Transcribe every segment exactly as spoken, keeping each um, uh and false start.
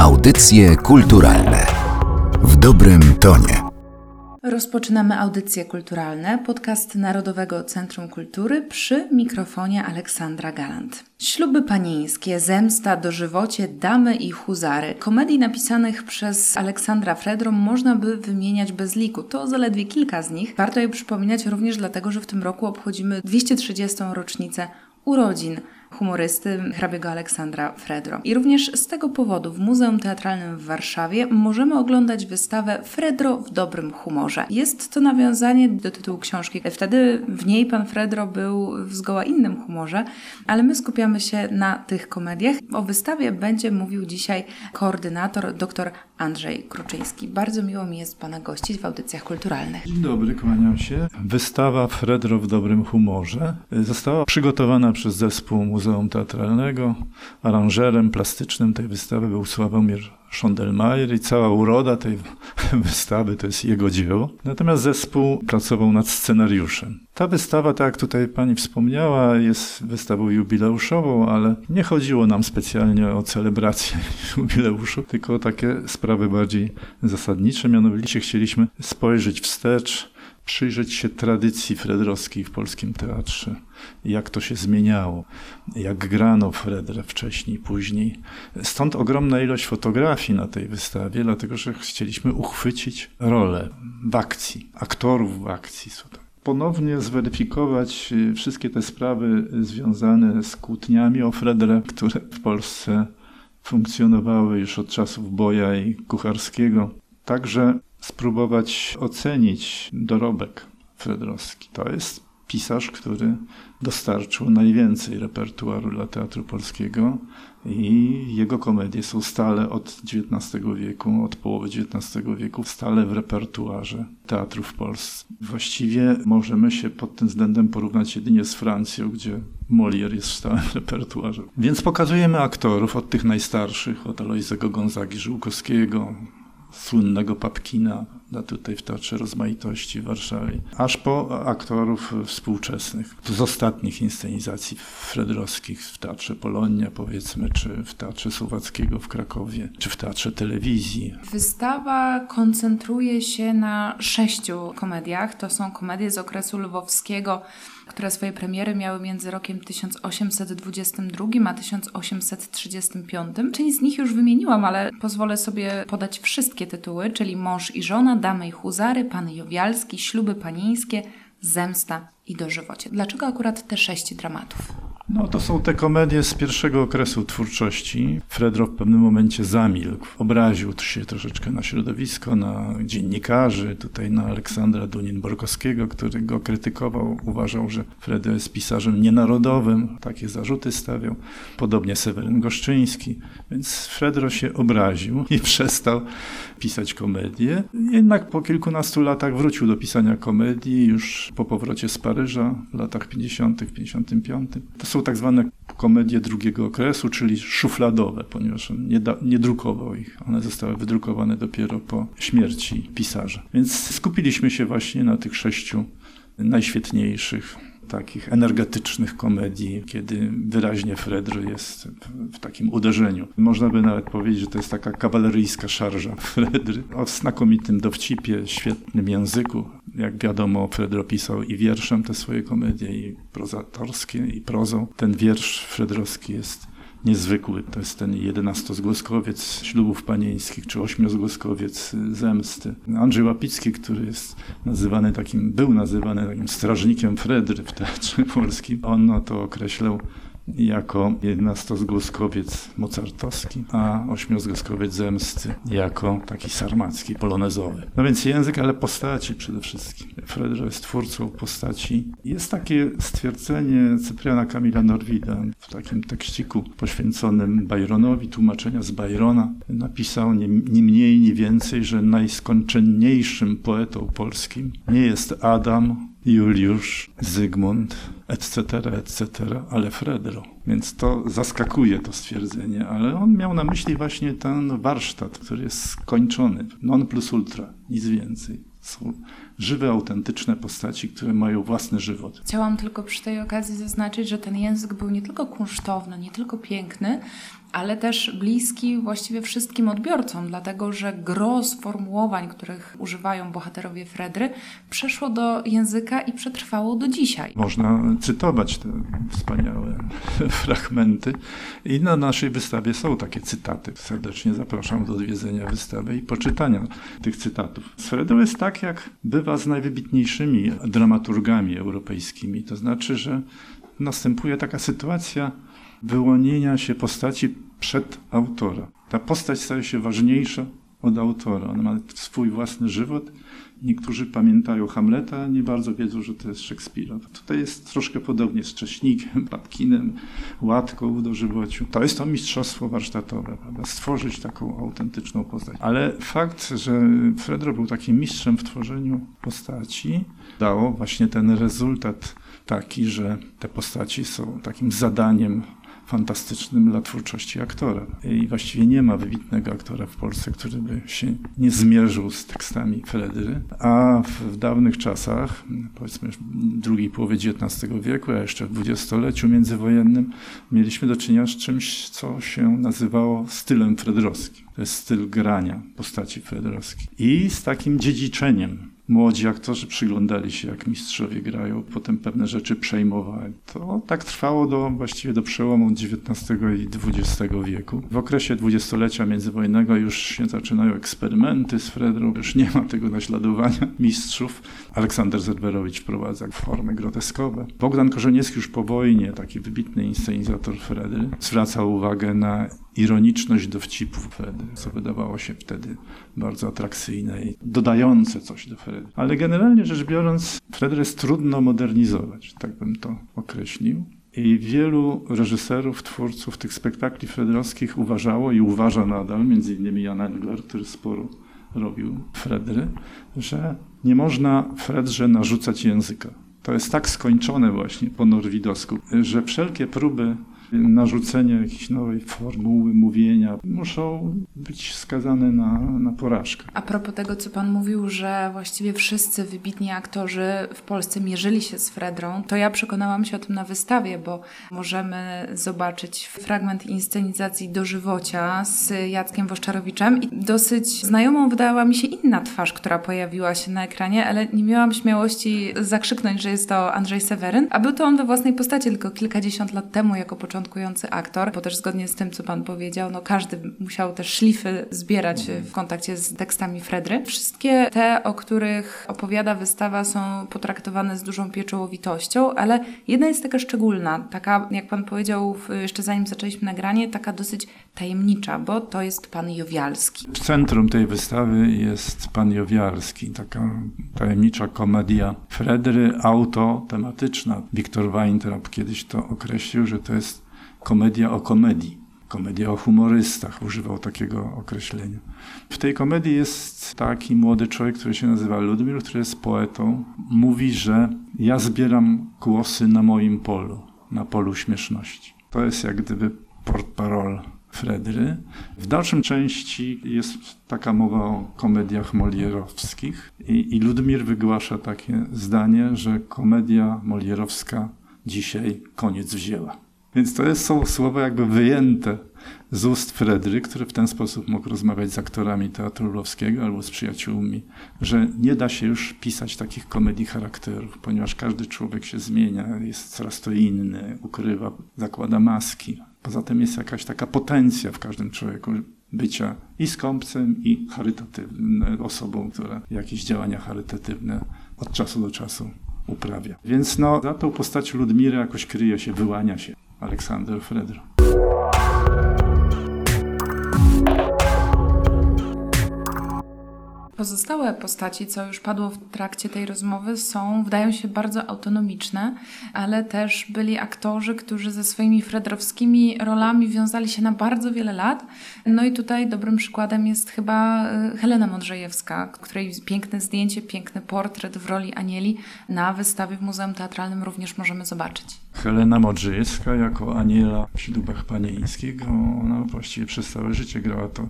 Audycje kulturalne w dobrym tonie. Rozpoczynamy audycje kulturalne, podcast Narodowego Centrum Kultury, przy mikrofonie Aleksandra Galant. Śluby panieńskie, Zemsta, Dożywocie, Damy i Huzary. Komedii napisanych przez Aleksandra Fredro można by wymieniać bez liku. To zaledwie kilka z nich. Warto je przypominać również dlatego, że w tym roku obchodzimy dwieście trzydziestą rocznicę urodzin humorysty hrabiego Aleksandra Fredro. I również z tego powodu w Muzeum Teatralnym w Warszawie możemy oglądać wystawę Fredro w dobrym humorze. Jest to nawiązanie do tytułu książki. Wtedy w niej pan Fredro był w zgoła innym humorze, ale my skupiamy się na tych komediach. O wystawie będzie mówił dzisiaj koordynator dr Andrzej Kruczyński. Bardzo miło mi jest pana gościć w audycjach kulturalnych. Dzień dobry, kłaniam się. Wystawa Fredro w dobrym humorze została przygotowana przez zespół Muzeum Teatralnego. Aranżerem plastycznym tej wystawy był Sławomir Schondelmeier i cała uroda tej wystawy to jest jego dzieło. Natomiast zespół pracował nad scenariuszem. Ta wystawa, tak jak tutaj pani wspomniała, jest wystawą jubileuszową, ale nie chodziło nam specjalnie o celebrację jubileuszu, tylko o takie sprawy bardziej zasadnicze. Mianowicie chcieliśmy spojrzeć wstecz, przyjrzeć się tradycji fredrowskiej w polskim teatrze, jak to się zmieniało, jak grano Fredrę wcześniej, później. Stąd ogromna ilość fotografii na tej wystawie, dlatego że chcieliśmy uchwycić rolę w akcji, aktorów w akcji. Ponownie zweryfikować wszystkie te sprawy związane z kłótniami o Fredrę, które w Polsce funkcjonowały już od czasów Boja i Kucharskiego. Także spróbować ocenić dorobek fredrowski. To jest pisarz, który dostarczył najwięcej repertuaru dla Teatru Polskiego i jego komedie są stale od dziewiętnastego wieku, od połowy dziewiętnastego wieku, stale w repertuarze teatru w Polsce. Właściwie możemy się pod tym względem porównać jedynie z Francją, gdzie Molière jest w stałym repertuarze. Więc pokazujemy aktorów od tych najstarszych, od Alojzego Gonzagi Żółkowskiego, słynnego Papkina tutaj w Teatrze Rozmaitości w Warszawie, aż po aktorów współczesnych z ostatnich inscenizacji fredrowskich w Teatrze Polonia, powiedzmy, czy w Teatrze Słowackiego w Krakowie, czy w Teatrze Telewizji. Wystawa koncentruje się na sześciu komediach. To są komedie z okresu lwowskiego, które swoje premiery miały między rokiem tysiąc osiemset dwudziestym drugim a tysiąc osiemset trzydziestym piątym. Część z nich już wymieniłam, ale pozwolę sobie podać wszystkie tytuły, czyli Mąż i żona, Damy i Huzary, Pan Jowialski, Śluby panieńskie, Zemsta i Dożywocie. Dlaczego akurat te sześć dramatów? No to są te komedie z pierwszego okresu twórczości. Fredro w pewnym momencie zamilkł. Obraził się troszeczkę na środowisko, na dziennikarzy, tutaj na Aleksandra Dunin-Borkowskiego, który go krytykował. Uważał, że Fredro jest pisarzem nienarodowym. Takie zarzuty stawiał. Podobnie Seweryn Goszczyński. Więc Fredro się obraził i przestał pisać komedie. Jednak po kilkunastu latach wrócił do pisania komedii już po powrocie z Paryża w latach pięćdziesiątych, pięćdziesiątym piątym. To są tak zwane komedie drugiego okresu, czyli szufladowe, ponieważ on nie, da, nie drukował ich. One zostały wydrukowane dopiero po śmierci pisarza. Więc skupiliśmy się właśnie na tych sześciu najświetniejszych, takich energetycznych komedii, kiedy wyraźnie Fredro jest w takim uderzeniu. Można by nawet powiedzieć, że to jest taka kawaleryjska szarża Fredry o znakomitym dowcipie, świetnym języku. Jak wiadomo, Fredro pisał i wierszem te swoje komedie, i prozatorskie, i prozą. Ten wiersz fredrowski jest niezwykły. To jest ten jedenastozgłoskowiec Ślubów panieńskich, czy ośmiozgłoskowiec Zemsty. Andrzej Łapicki, który jest nazywany takim, był nazywany takim strażnikiem Fredry w Teatrze Polskim. On to określał jako jedenastozgłoskowiec mozartowski, a ośmiozgłoskowiec Zemsty jako taki sarmacki, polonezowy. No więc język, ale postaci przede wszystkim. Fredro jest twórcą postaci. Jest takie stwierdzenie Cypriana Kamila Norwida w takim tekściku poświęconym Byronowi, tłumaczenia z Byrona. Napisał nie, nie mniej, nie więcej, że najskończenniejszym poetą polskim nie jest Adam, Juliusz, Zygmunt, et cetera, et cetera, ale Fredro. Więc to zaskakuje to stwierdzenie, ale on miał na myśli właśnie ten warsztat, który jest skończony. Non plus ultra, nic więcej. Są żywe, autentyczne postaci, które mają własny żywot. Chciałam tylko przy tej okazji zaznaczyć, że ten język był nie tylko kunsztowny, nie tylko piękny, ale też bliski właściwie wszystkim odbiorcom, dlatego że gro sformułowań, których używają bohaterowie Fredry, przeszło do języka i przetrwało do dzisiaj. Można cytować te wspaniałe fragmenty i na naszej wystawie są takie cytaty. Serdecznie zapraszam do odwiedzenia wystawy i poczytania tych cytatów. Z Fredro jest tak, jak bywa z najwybitniejszymi dramaturgami europejskimi, to znaczy, że następuje taka sytuacja wyłonienia się postaci przed autora. Ta postać staje się ważniejsza od autora. Ona ma swój własny żywot. Niektórzy pamiętają Hamleta, nie bardzo wiedzą, że to jest Szekspira. Tutaj jest troszkę podobnie z Cześnikiem, Papkinem, Łatką w Dożywociu. To jest to mistrzostwo warsztatowe, prawda? Stworzyć taką autentyczną postać. Ale fakt, że Fredro był takim mistrzem w tworzeniu postaci, dało właśnie ten rezultat taki, że te postaci są takim zadaniem fantastycznym dla twórczości aktora. I właściwie nie ma wybitnego aktora w Polsce, który by się nie zmierzył z tekstami Fredry. A w dawnych czasach, powiedzmy w drugiej połowie dziewiętnastego wieku, a jeszcze w dwudziestoleciu międzywojennym, mieliśmy do czynienia z czymś, co się nazywało stylem fredrowskim. To jest styl grania postaci fredrowskiej. I z takim dziedziczeniem. Młodzi aktorzy przyglądali się, jak mistrzowie grają, potem pewne rzeczy przejmowali. To tak trwało do, właściwie do przełomu dziewiętnastego i dwudziestego wieku. W okresie dwudziestolecia międzywojennego już się zaczynają eksperymenty z Fredrą, już nie ma tego naśladowania mistrzów. Aleksander Zelwerowicz wprowadza formy groteskowe. Bogdan Korzeniewski już po wojnie, taki wybitny inscenizator Fredry, zwraca uwagę na ironiczność dowcipów Fredry, co wydawało się wtedy bardzo atrakcyjne i dodające coś do Fredry. Ale generalnie rzecz biorąc, Fredry jest trudno modernizować, tak bym to określił. I wielu reżyserów, twórców tych spektakli fredrowskich uważało i uważa nadal, między innymi Jan Englert, który sporo robił Fredry, że nie można Fredrze narzucać języka. To jest tak skończone właśnie po norwidowsku, że wszelkie próby narzucenie jakiejś nowej formuły mówienia muszą być skazane na, na porażkę. A propos tego, co Pan mówił, że właściwie wszyscy wybitni aktorzy w Polsce mierzyli się z Fredrą, to ja przekonałam się o tym na wystawie, bo możemy zobaczyć fragment inscenizacji Dożywocia z Jackiem Woszczerowiczem i dosyć znajomą wydała mi się inna twarz, która pojawiła się na ekranie, ale nie miałam śmiałości zakrzyknąć, że jest to Andrzej Seweryn, a był to on we własnej postaci tylko kilkadziesiąt lat temu jako początek początkujący aktor, bo też zgodnie z tym, co Pan powiedział, no każdy musiał też szlify zbierać w kontakcie z tekstami Fredry. Wszystkie te, o których opowiada wystawa, są potraktowane z dużą pieczołowitością, ale jedna jest taka szczególna, taka, jak Pan powiedział jeszcze zanim zaczęliśmy nagranie, taka dosyć tajemnicza, bo to jest Pan Jowialski. W centrum tej wystawy jest Pan Jowialski, taka tajemnicza komedia Fredry, autotematyczna. Wiktor Weintraub kiedyś to określił, że to jest komedia o komedii, komedia o humorystach, używał takiego określenia. W tej komedii jest taki młody człowiek, który się nazywa Ludmil, który jest poetą. Mówi, że ja zbieram głosy na moim polu, na polu śmieszności. To jest jak gdyby portparol Fredry. W dalszym części jest taka mowa o komediach molierowskich i, i Ludmil wygłasza takie zdanie, że komedia molierowska dzisiaj koniec wzięła. Więc to jest, są słowa jakby wyjęte z ust Fredry, który w ten sposób mógł rozmawiać z aktorami Teatru Lwowskiego albo z przyjaciółmi, że nie da się już pisać takich komedii charakterów, ponieważ każdy człowiek się zmienia, jest coraz to inny, ukrywa, zakłada maski. Poza tym jest jakaś taka potencja w każdym człowieku bycia i skąpcem, i charytatywnym, osobą, która jakieś działania charytatywne od czasu do czasu uprawia. Więc no, za tą postać Ludmira jakoś kryje się, wyłania się Aleksander Fredro. Pozostałe postaci, co już padło w trakcie tej rozmowy, są, wydają się bardzo autonomiczne, ale też byli aktorzy, którzy ze swoimi fredrowskimi rolami wiązali się na bardzo wiele lat. No i tutaj dobrym przykładem jest chyba Helena Modrzejewska, której piękne zdjęcie, piękny portret w roli Anieli na wystawie w Muzeum Teatralnym również możemy zobaczyć. Helena Modrzejewska jako Aniela w Ślubach panieńskich, ona właściwie przez całe życie grała to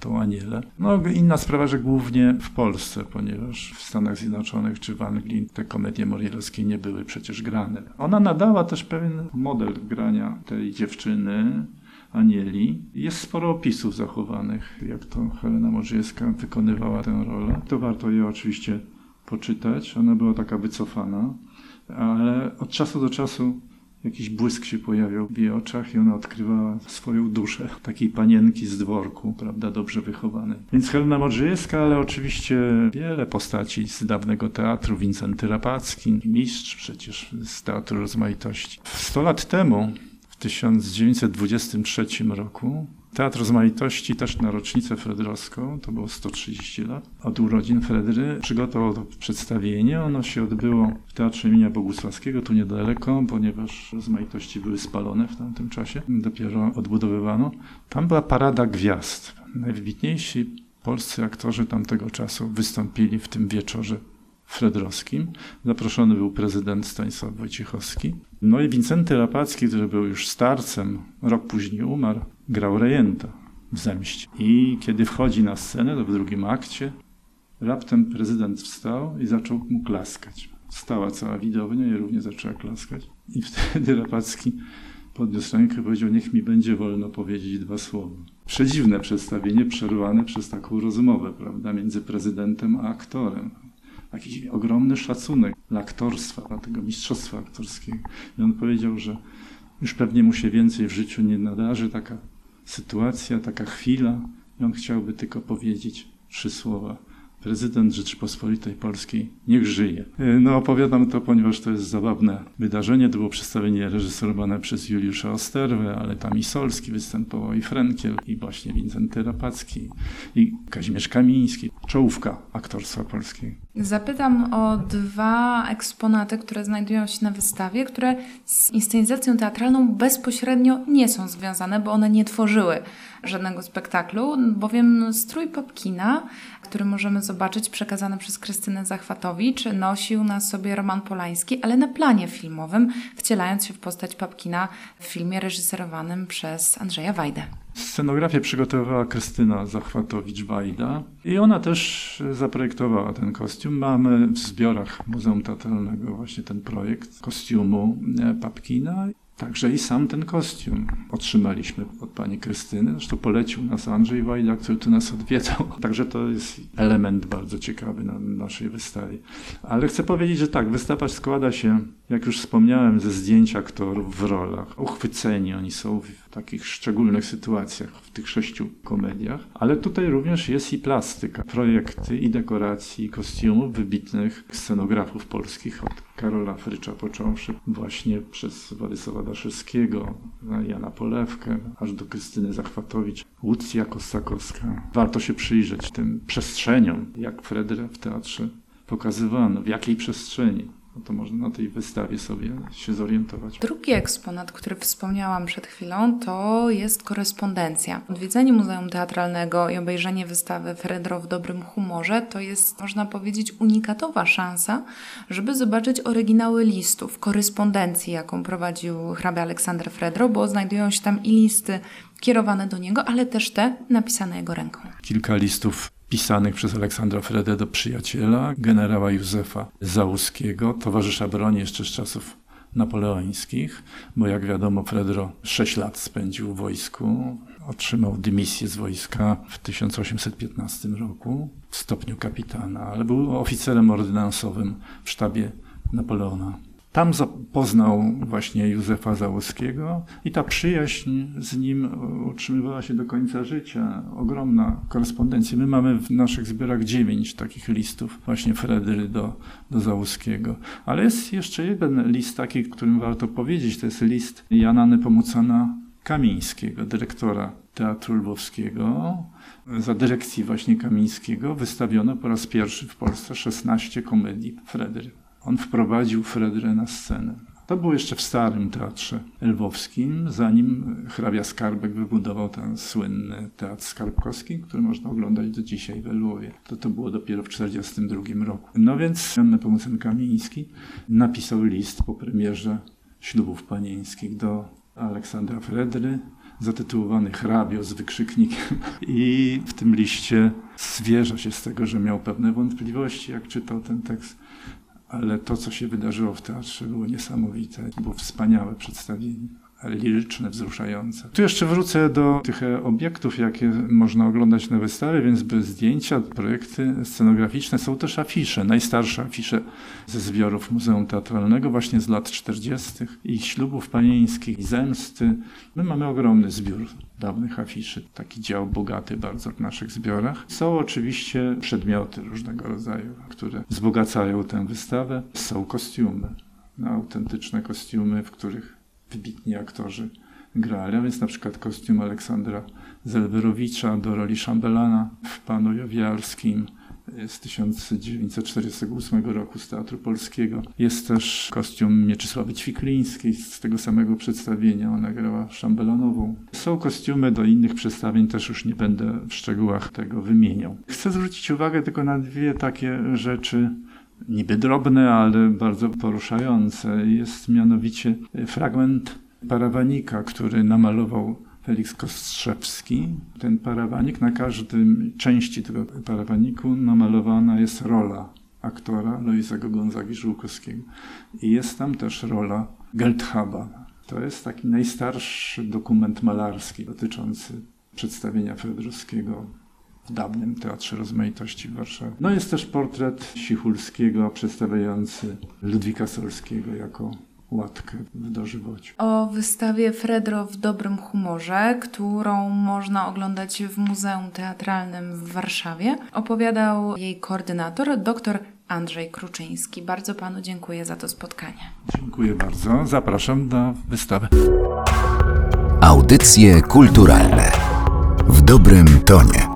tą Anielę. No inna sprawa, że głównie w Polsce, ponieważ w Stanach Zjednoczonych czy w Anglii te komedie molierowskie nie były przecież grane. Ona nadała też pewien model grania tej dziewczyny, Anieli. Jest sporo opisów zachowanych, jak to Helena Modrzejewska wykonywała tę rolę. To warto je oczywiście poczytać. Ona była taka wycofana, ale od czasu do czasu jakiś błysk się pojawiał w jej oczach i ona odkrywała swoją duszę, takiej panienki z dworku, prawda, dobrze wychowanej. Więc Helena Modrzejewska, ale oczywiście wiele postaci z dawnego teatru, Wincenty Rapacki, mistrz przecież z Teatru Rozmaitości. Sto lat temu, w tysiąc dziewięćset dwudziestym trzecim roku, Teatr Rozmaitości, też na rocznicę fredrowską, to było sto trzydzieści lat, od urodzin Fredry przygotował to przedstawienie. Ono się odbyło w Teatrze imienia Bogusławskiego, tu niedaleko, ponieważ rozmaitości były spalone w tamtym czasie, dopiero odbudowywano. Tam była parada gwiazd. Najwybitniejsi polscy aktorzy tamtego czasu wystąpili w tym wieczorze fredrowskim. Zaproszony był prezydent Stanisław Wojciechowski. No i Wincenty Rapacki, który był już starcem, rok później umarł, grał rejenta w Zemście. I kiedy wchodzi na scenę, to w drugim akcie, raptem prezydent wstał i zaczął mu klaskać. Stała cała widownia i również zaczęła klaskać. I wtedy Rapacki podniósł rękę i powiedział: niech mi będzie wolno powiedzieć dwa słowa. Przedziwne przedstawienie, przerwane przez taką rozmowę, prawda, między prezydentem a aktorem. Jakiś ogromny szacunek dla aktorstwa, dla tego mistrzostwa aktorskiego. I on powiedział, że już pewnie mu się więcej w życiu nie nadarzy taka sytuacja, taka chwila. I on chciałby tylko powiedzieć trzy słowa. Prezydent Rzeczypospolitej Polskiej niech żyje. No opowiadam to, ponieważ to jest zabawne wydarzenie. To było przedstawienie reżyserowane przez Juliusza Osterwę, ale tam i Solski występował, i Frenkiel, i właśnie Wincenty Rapacki, i Kazimierz Kamiński. Czołówka aktorstwa polskiego. Zapytam o dwa eksponaty, które znajdują się na wystawie, które z inscenizacją teatralną bezpośrednio nie są związane, bo one nie tworzyły żadnego spektaklu, bowiem strój Papkina, który możemy zobaczyć, przekazany przez Krystynę Zachwatowicz, nosił na sobie Roman Polański, ale na planie filmowym, wcielając się w postać Papkina w filmie reżyserowanym przez Andrzeja Wajdę. Scenografię przygotowywała Krystyna Zachwatowicz-Wajda i ona też zaprojektowała ten kostium. Mamy w zbiorach Muzeum Teatralnego właśnie ten projekt kostiumu Papkina. Także i sam ten kostium otrzymaliśmy od pani Krystyny. Zresztą polecił nas Andrzej Wajda, który tu nas odwiedzał. Także to jest element bardzo ciekawy na naszej wystawie. Ale chcę powiedzieć, że tak, wystawa składa się, jak już wspomniałem, ze zdjęć aktorów w rolach. Uchwyceni oni są w takich szczególnych sytuacjach, w tych sześciu komediach. Ale tutaj również jest i plastyka. Projekty i dekoracji, i kostiumów wybitnych scenografów polskich, od Karola Frycza począwszy właśnie przez Władysława Daszyskiego, Jana Polewkę, aż do Krystyny Zachwatowicz, Łucja Kosakowska. Warto się przyjrzeć tym przestrzeniom, jak Fredrę w teatrze pokazywano, w jakiej przestrzeni. No to można na tej wystawie sobie się zorientować. Drugi eksponat, który wspomniałam przed chwilą, to jest korespondencja. Odwiedzenie Muzeum Teatralnego i obejrzenie wystawy Fredro w dobrym humorze to jest, można powiedzieć, unikatowa szansa, żeby zobaczyć oryginały listów, korespondencji, jaką prowadził hrabia Aleksander Fredro, bo znajdują się tam i listy kierowane do niego, ale też te napisane jego ręką. Kilka listów pisanych przez Aleksandra Fredro do przyjaciela, generała Józefa Załuskiego, towarzysza broni jeszcze z czasów napoleońskich, bo jak wiadomo Fredro sześć lat spędził w wojsku, otrzymał dymisję z wojska w tysiąc osiemset piętnastym roku w stopniu kapitana, ale był oficerem ordynansowym w sztabie Napoleona. Tam poznał właśnie Józefa Załuskiego i ta przyjaźń z nim utrzymywała się do końca życia. Ogromna korespondencja. My mamy w naszych zbiorach dziewięć takich listów właśnie Fredry do, do Załuskiego. Ale jest jeszcze jeden list taki, o którym warto powiedzieć. To jest list Jana Nepomucena Kamińskiego, dyrektora Teatru Lwowskiego. Za dyrekcji właśnie Kamińskiego wystawiono po raz pierwszy w Polsce szesnaście komedii Fredry. On wprowadził Fredrę na scenę. To było jeszcze w starym teatrze lwowskim, zanim hrabia Skarbek wybudował ten słynny teatr skarbkowski, który można oglądać do dzisiaj we Lwowie. To, to było dopiero w tysiąc dziewięćset czterdziestym drugim roku. No więc Jan Nepomucen Kamiński napisał list po premierze Ślubów panieńskich do Aleksandra Fredry, zatytułowany Hrabio z wykrzyknikiem. I w tym liście zwierza się z tego, że miał pewne wątpliwości, jak czytał ten tekst. Ale to, co się wydarzyło w teatrze, było niesamowite. Było wspaniałe przedstawienie. liryczne, wzruszające. Tu jeszcze wrócę do tych obiektów, jakie można oglądać na wystawie, więc zdjęcia, projekty scenograficzne, są też afisze, najstarsze afisze ze zbiorów Muzeum Teatralnego właśnie z lat czterdziestych i Ślubów panieńskich, i Zemsty. My mamy ogromny zbiór dawnych afiszy, taki dział bogaty bardzo w naszych zbiorach. Są oczywiście przedmioty różnego rodzaju, które wzbogacają tę wystawę. Są kostiumy, no, autentyczne kostiumy, w których wybitni aktorzy grali, a więc na przykład kostium Aleksandra Zelwerowicza do roli szambelana w Panu Jowialskim z tysiąc dziewięćset czterdziestego ósmego roku z Teatru Polskiego. Jest też kostium Mieczysławy Ćwiklińskiej z tego samego przedstawienia, ona grała szambelanową. Są kostiumy do innych przedstawień, też już nie będę w szczegółach tego wymieniał. Chcę zwrócić uwagę tylko na dwie takie rzeczy, niby drobne, ale bardzo poruszające. Jest mianowicie fragment parawanika, który namalował Feliks Kostrzewski. Ten parawanik, na każdym części tego parawaniku namalowana jest rola aktora Alojzego Gonzagi Żółkowskiego. I jest tam też rola Geldhuba. To jest taki najstarszy dokument malarski dotyczący przedstawienia Fredrowskiego w dawnym Teatrze Rozmaitości w Warszawie. No jest też portret Sichulskiego przedstawiający Ludwika Solskiego jako łatkę w Dożywociu. O wystawie Fredro w dobrym humorze, którą można oglądać w Muzeum Teatralnym w Warszawie, opowiadał jej koordynator, dr Andrzej Kruczyński. Bardzo panu dziękuję za to spotkanie. Dziękuję bardzo. Zapraszam na wystawę. Audycje kulturalne w dobrym tonie.